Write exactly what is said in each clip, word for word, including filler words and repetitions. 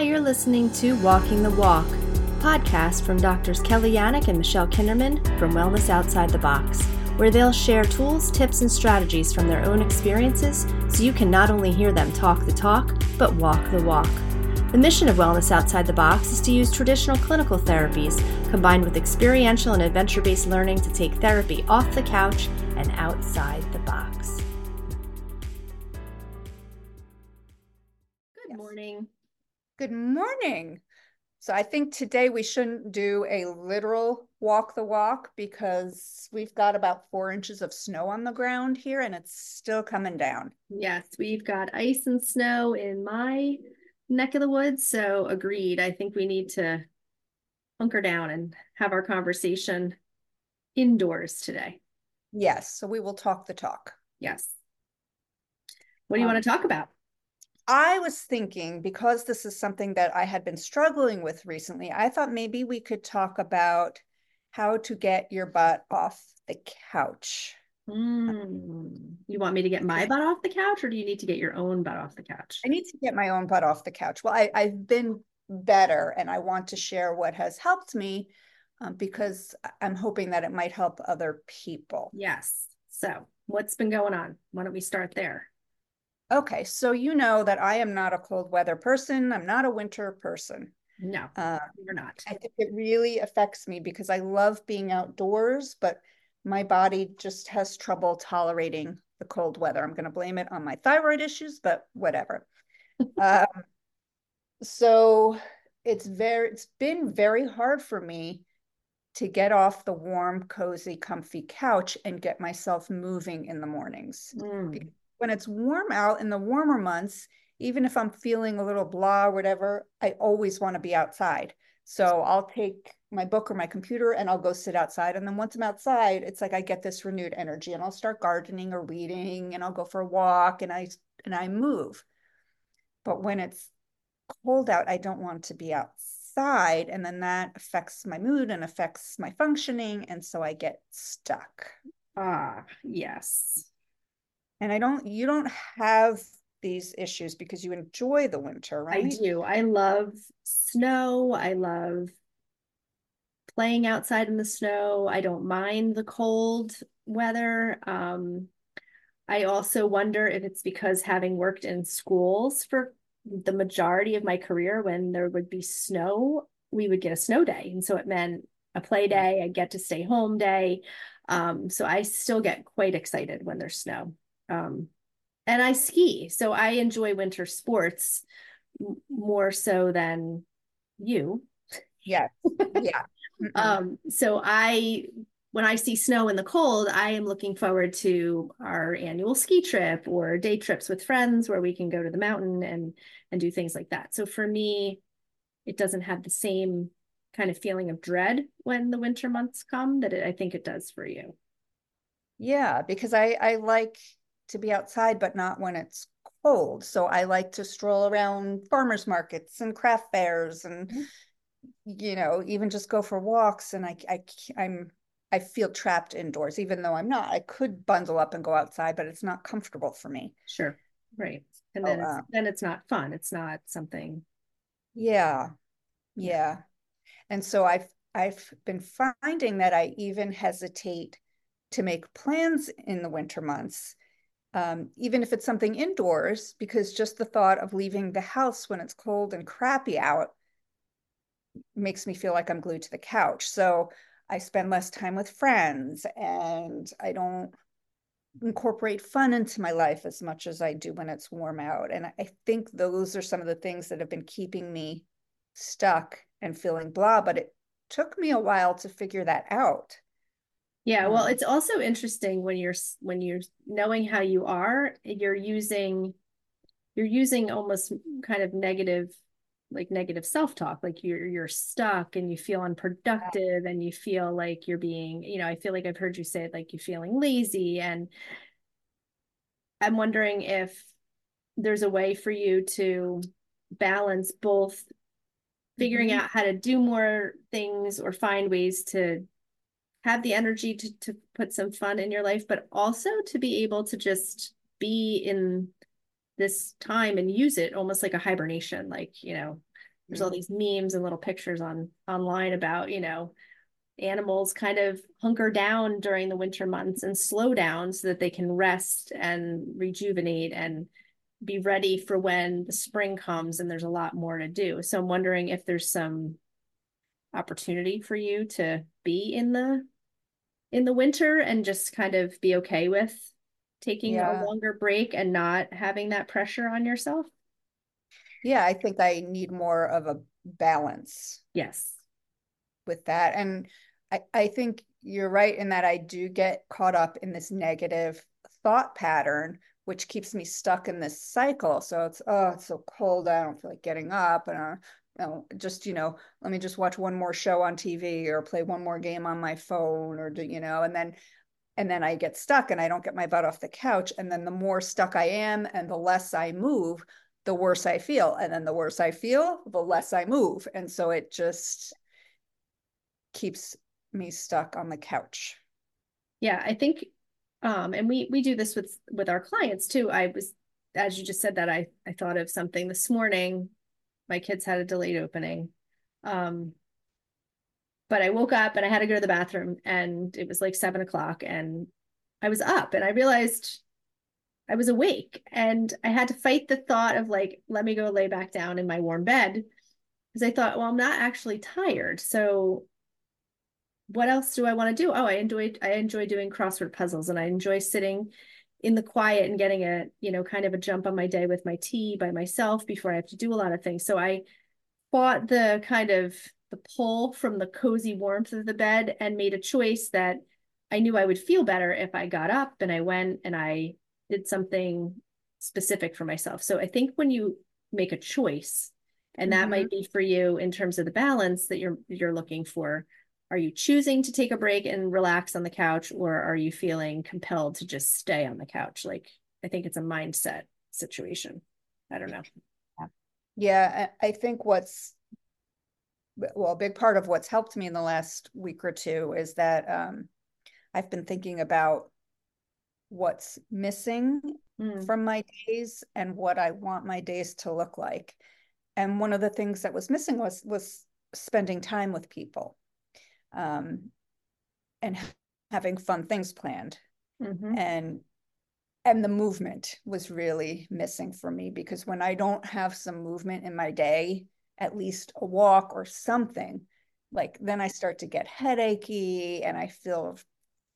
Hi, you're listening to Walking the Walk, podcast from Doctors Kelly Yannick and Michelle Kinderman from Wellness Outside the Box, where they'll share tools, tips, and strategies from their own experiences so you can not only hear them talk the talk, but walk the walk. The mission of Wellness Outside the Box is to use traditional clinical therapies combined with experiential and adventure-based learning to take therapy off the couch and outside the box. Good morning. Good morning. So I think today we shouldn't do a literal walk the walk because we've got about four inches of snow on the ground here and it's still coming down. Yes, we've got ice and snow in my neck of the woods. So agreed. I think we need to hunker down and have our conversation indoors today. Yes. So we will talk the talk. Yes. What do you um, want to talk about? I was thinking, because this is something that I had been struggling with recently, I thought maybe we could talk about how to get your butt off the couch. Mm. You want me to get my butt off the couch, or do you need to get your own butt off the couch? I need to get my own butt off the couch. Well, I, I've been better, and I want to share what has helped me um, because I'm hoping that it might help other people. Yes. So what's been going on? Why don't we start there? Okay, so you know that I am not a cold weather person. I'm not a winter person. No, uh, you're not. I think it really affects me because I love being outdoors, but my body just has trouble tolerating the cold weather. I'm going to blame it on my thyroid issues, but whatever. um, so it's very, it's been very hard for me to get off the warm, cozy, comfy couch and get myself moving in the mornings. Mm. When it's warm out in the warmer months, even if I'm feeling a little blah or whatever, I always want to be outside. So I'll take my book or my computer and I'll go sit outside. And then once I'm outside, it's like I get this renewed energy and I'll start gardening or weeding and I'll go for a walk and I and I move. But when it's cold out, I don't want to be outside. And then that affects my mood and affects my functioning. And so I get stuck. Ah, yes. And I don't, you don't have these issues because you enjoy the winter, right? I do. I love snow. I love playing outside in the snow. I don't mind the cold weather. Um, I also wonder if it's because, having worked in schools for the majority of my career, when there would be snow, we would get a snow day. And so it meant a play day, a get to stay home day. Um, so I still get quite excited when there's snow. Um, and I ski, so I enjoy winter sports m- more so than you. Yeah. Yeah. um, so I, when I see snow in the cold, I am looking forward to our annual ski trip or day trips with friends where we can go to the mountain and, and do things like that. So for me, it doesn't have the same kind of feeling of dread when the winter months come that it, I think it does for you. Yeah. Because I, I like to be outside, but not when it's cold. So I like to stroll around farmers markets and craft fairs and, you know, even just go for walks. And I, I, I'm, I feel trapped indoors, even though I'm not. I could bundle up and go outside, but it's not comfortable for me. Sure. Right. And so, then, it's, um, then it's not fun. It's not something. Yeah. Yeah. And so I've, I've been finding that I even hesitate to make plans in the winter months. Um, even if it's something indoors, because just the thought of leaving the house when it's cold and crappy out makes me feel like I'm glued to the couch. So I spend less time with friends and I don't incorporate fun into my life as much as I do when it's warm out. And I think those are some of the things that have been keeping me stuck and feeling blah, but it took me a while to figure that out. Yeah. Well, it's also interesting when you're, when you're knowing how you are, you're using, you're using almost kind of negative, like negative self-talk, like you're, you're stuck and you feel unproductive and you feel like you're being, you know, I feel like I've heard you say it, like you're feeling lazy. And I'm wondering if there's a way for you to balance both figuring mm-hmm. out how to do more things or find ways to have the energy to, to put some fun in your life, but also to be able to just be in this time and use it almost like a hibernation, like, you know, There's all these memes and little pictures on online about, you know, animals kind of hunker down during the winter months and slow down so that they can rest and rejuvenate and be ready for when the spring comes and there's a lot more to do. So I'm wondering if there's some opportunity for you to be in the in the winter and just kind of be okay with taking yeah. a longer break and not having that pressure on yourself. Yeah, I think I need more of a balance. Yes. With that. And I, I think you're right in that I do get caught up in this negative thought pattern, which keeps me stuck in this cycle. So it's, oh, it's so cold. I don't feel like getting up. And I I'll just, you know, let me just watch one more show on T V or play one more game on my phone or do, you know, and then And then I get stuck and I don't get my butt off the couch. And then the more stuck I am and the less I move, the worse I feel. And then the worse I feel, the less I move. And so it just keeps me stuck on the couch. Yeah, I think, um, and we we do this with, with our clients too. I was, as you just said that, I, I thought of something this morning. My kids had a delayed opening. Um But I woke up and I had to go to the bathroom and it was like seven o'clock and I was up and I realized I was awake and I had to fight the thought of like, let me go lay back down in my warm bed because I thought, well, I'm not actually tired. So what else do I want to do? Oh, I enjoy, I enjoy doing crossword puzzles and I enjoy sitting in the quiet and getting a, you know, kind of a jump on my day with my tea by myself before I have to do a lot of things. So I fought the kind of the pull from the cozy warmth of the bed and made a choice that I knew I would feel better if I got up and I went and I did something specific for myself. So I think when you make a choice, and that mm-hmm. might be for you in terms of the balance that you're you're looking for, are you choosing to take a break and relax on the couch, or are you feeling compelled to just stay on the couch? Like, I think it's a mindset situation. I don't know. Yeah, I think what's Well, a big part of what's helped me in the last week or two is that um, I've been thinking about what's missing mm. from my days and what I want my days to look like. And one of the things that was missing was was spending time with people um, and having fun things planned. Mm-hmm. And and the movement was really missing for me, because when I don't have some movement in my day, at least a walk or something, like then I start to get headachy and I feel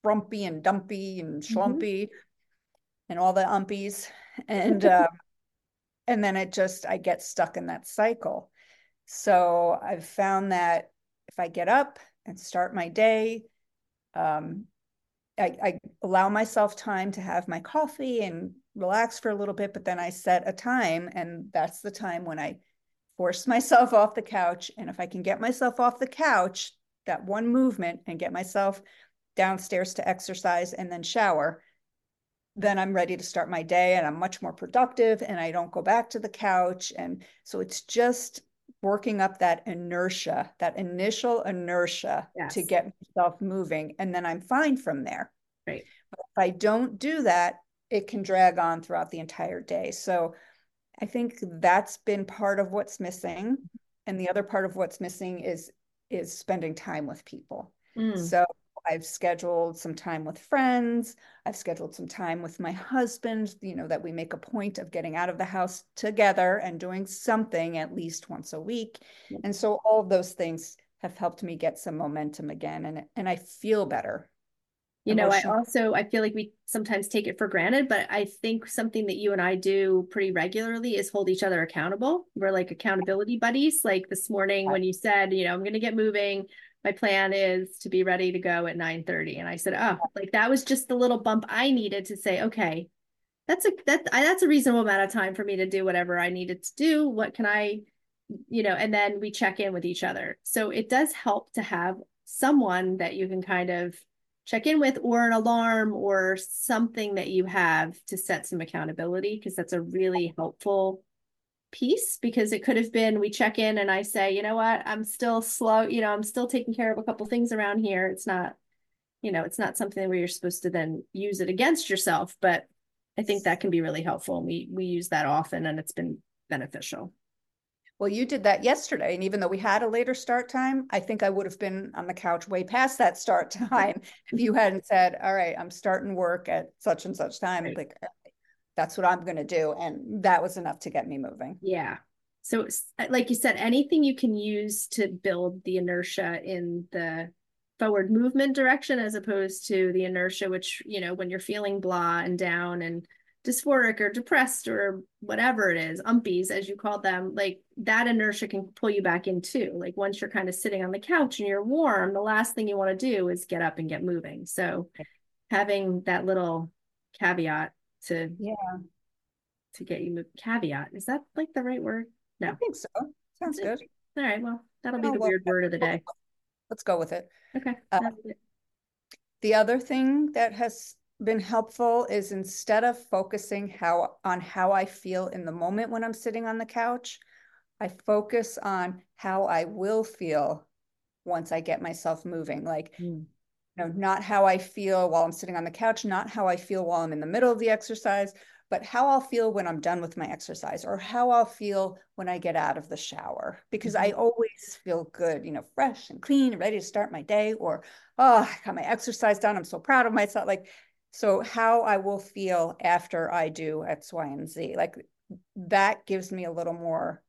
frumpy and dumpy and schlumpy mm-hmm. and all the umpies. And, um, and then it just, I get stuck in that cycle. So I've found that if I get up and start my day, um, I, I allow myself time to have my coffee and relax for a little bit, but then I set a time, and that's the time when I force myself off the couch. And if I can get myself off the couch, that one movement, and get myself downstairs to exercise and then shower, then I'm ready to start my day and I'm much more productive and I don't go back to the couch. And so it's just working up that inertia, that initial inertia yes. to get myself moving. And then I'm fine from there. Right. But if I don't do that, it can drag on throughout the entire day. So I think that's been part of what's missing. And the other part of what's missing is, is spending time with people. Mm. So I've scheduled some time with friends. I've scheduled some time with my husband, you know, that we make a point of getting out of the house together and doing something at least once a week. Mm. And so all of those things have helped me get some momentum again. And, and I feel better. You know, I also, I feel like we sometimes take it for granted, but I think something that you and I do pretty regularly is hold each other accountable. We're like accountability buddies. Like this morning when you said, you know, I'm going to get moving, my plan is to be ready to go at nine thirty. And I said, oh, like that was just the little bump I needed to say, okay, that's a, that, that's a reasonable amount of time for me to do whatever I needed to do. What can I, you know, and then we check in with each other. So it does help to have someone that you can kind of check in with, or an alarm or something that you have to set some accountability, because that's a really helpful piece. Because it could have been, we check in and I say, you know what, I'm still slow, you know, I'm still taking care of a couple things around here. It's not, you know, it's not something where you're supposed to then use it against yourself, but I think that can be really helpful. And we, we use that often and it's been beneficial. well, you did that yesterday. And even though we had a later start time, I think I would have been on the couch way past that start time if you hadn't said, all right, I'm starting work at such and such time. Right. Like, that's what I'm going to do. And that was enough to get me moving. Yeah. So like you said, anything you can use to build the inertia in the forward movement direction, as opposed to the inertia, which, you know, when you're feeling blah and down and dysphoric or depressed or whatever it is, umpies, as you call them, like that inertia can pull you back in too. Like once you're kind of sitting on the couch and you're warm, the last thing you want to do is get up and get moving. So having that little caveat to, yeah, to get you moved. Caveat. Is that like the right word? No, I think so. Sounds good. All right. Well, that'll be the weird word of the day. Let's go with it. Okay. Uh, the other thing that has been helpful is, instead of focusing how on how I feel in the moment when I'm sitting on the couch, I focus on how I will feel once I get myself moving. Like, mm. you know, not how I feel while I'm sitting on the couch, not how I feel while I'm in the middle of the exercise, but how I'll feel when I'm done with my exercise, or how I'll feel when I get out of the shower, because mm-hmm. I always feel good, you know, fresh and clean and ready to start my day, or, oh, I got my exercise done, I'm so proud of myself. Like, so how I will feel after I do X, Y, and Z, like that gives me a little more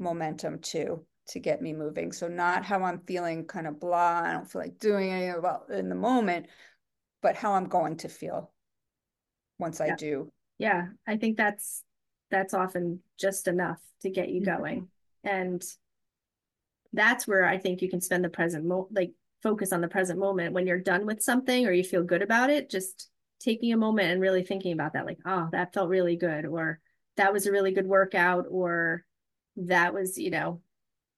momentum too, to get me moving. So not how I'm feeling kind of blah, I don't feel like doing anything about in the moment, but how I'm going to feel once yeah. I do. Yeah. I think that's, that's often just enough to get you going. Mm-hmm. And that's where I think you can spend the present mo- like focus on the present moment. When you're done with something or you feel good about it, just taking a moment and really thinking about that, like, oh, that felt really good, or that was a really good workout, or that was, you know,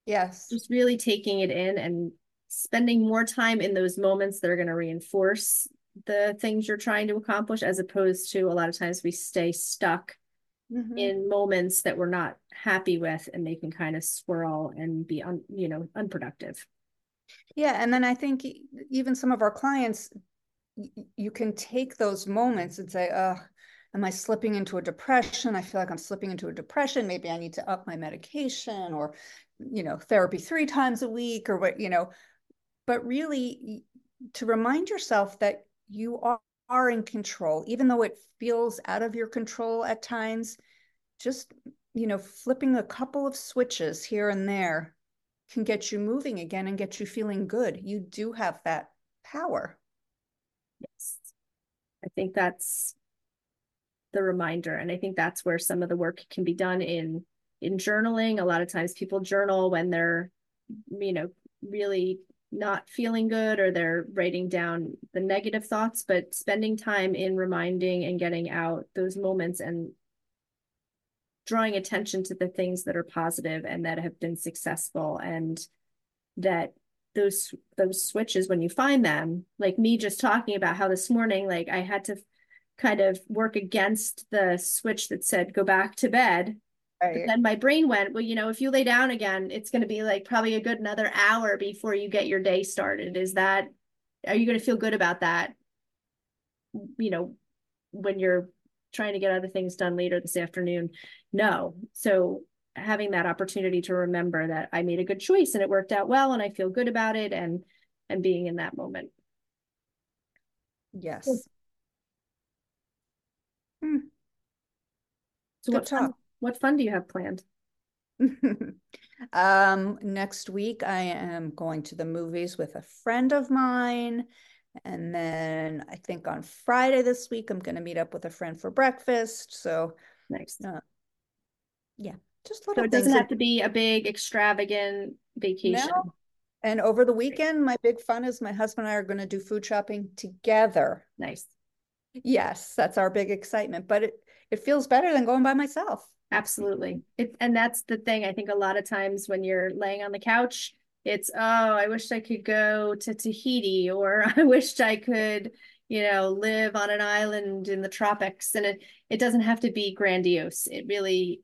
yes, just really taking it in and spending more time in those moments that are going to reinforce the things you're trying to accomplish, as opposed to a lot of times we stay stuck mm-hmm. in moments that we're not happy with, and they can kind of swirl and be, un, you know, unproductive. Yeah. And then I think even some of our clients, you can take those moments and say, oh, am I slipping into a depression? I feel like I'm slipping into a depression. Maybe I need to up my medication, or, you know, therapy three times a week, or what, you know, but really to remind yourself that you are, are in control, even though it feels out of your control at times. Just, you know, flipping a couple of switches here and there can get you moving again and get you feeling good. You do have that power. Yes. I think that's the reminder. And I think that's where some of the work can be done in, in journaling. A lot of times people journal when they're, you know, really not feeling good, or they're writing down the negative thoughts, but spending time in reminding and getting out those moments and drawing attention to the things that are positive and that have been successful, and that those those switches, when you find them, like me just talking about how this morning, like I had to kind of work against the switch that said go back to bed. Right. But then my brain went, well, you know, if you lay down again, it's going to be like probably a good another hour before you get your day started. Is that, are you going to feel good about that? You know, when you're trying to get other things done later this afternoon? No. So having that opportunity to remember that I made a good choice and it worked out well and I feel good about it, and, and being in that moment. Yes. Hmm. So good what talk. Fun, what fun do you have planned? um, next week, I am going to the movies with a friend of mine. And then I think on Friday this week, I'm going to meet up with a friend for breakfast. So nice. Uh, yeah. Just little so it doesn't have to be a big extravagant vacation. No. And over the weekend, my big fun is my husband and I are going to do food shopping together. Nice. Yes. That's our big excitement, but it, it feels better than going by myself. Absolutely. It, and that's the thing. I think a lot of times when you're laying on the couch, it's, oh, I wish I could go to Tahiti, or I wished I could, you know, live on an island in the tropics. And it, it doesn't have to be grandiose. It really,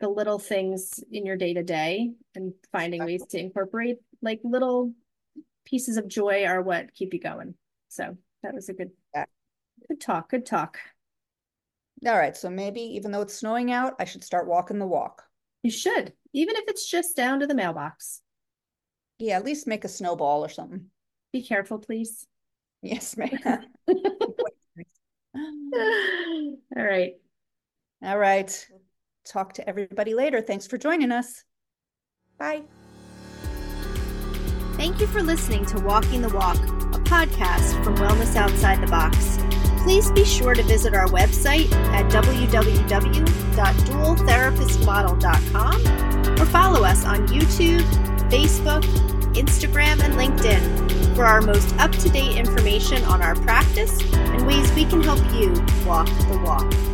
the little things in your day to day, and finding ways to incorporate like little pieces of joy are what keep you going. So that was a good, good talk. Good talk. All right. So maybe even though it's snowing out, I should start walking the walk. You should, even if it's just down to the mailbox. Yeah, at least make a snowball or something. Be careful, please. Yes, ma'am. All right. All right. Talk to everybody later. Thanks for joining us. Bye. Thank you for listening to Walking the Walk, a podcast from Wellness Outside the Box. Please be sure to visit our website at w w w dot dual therapist model dot com or follow us on YouTube, Facebook, Instagram, and LinkedIn for our most up-to-date information on our practice and ways we can help you walk the walk.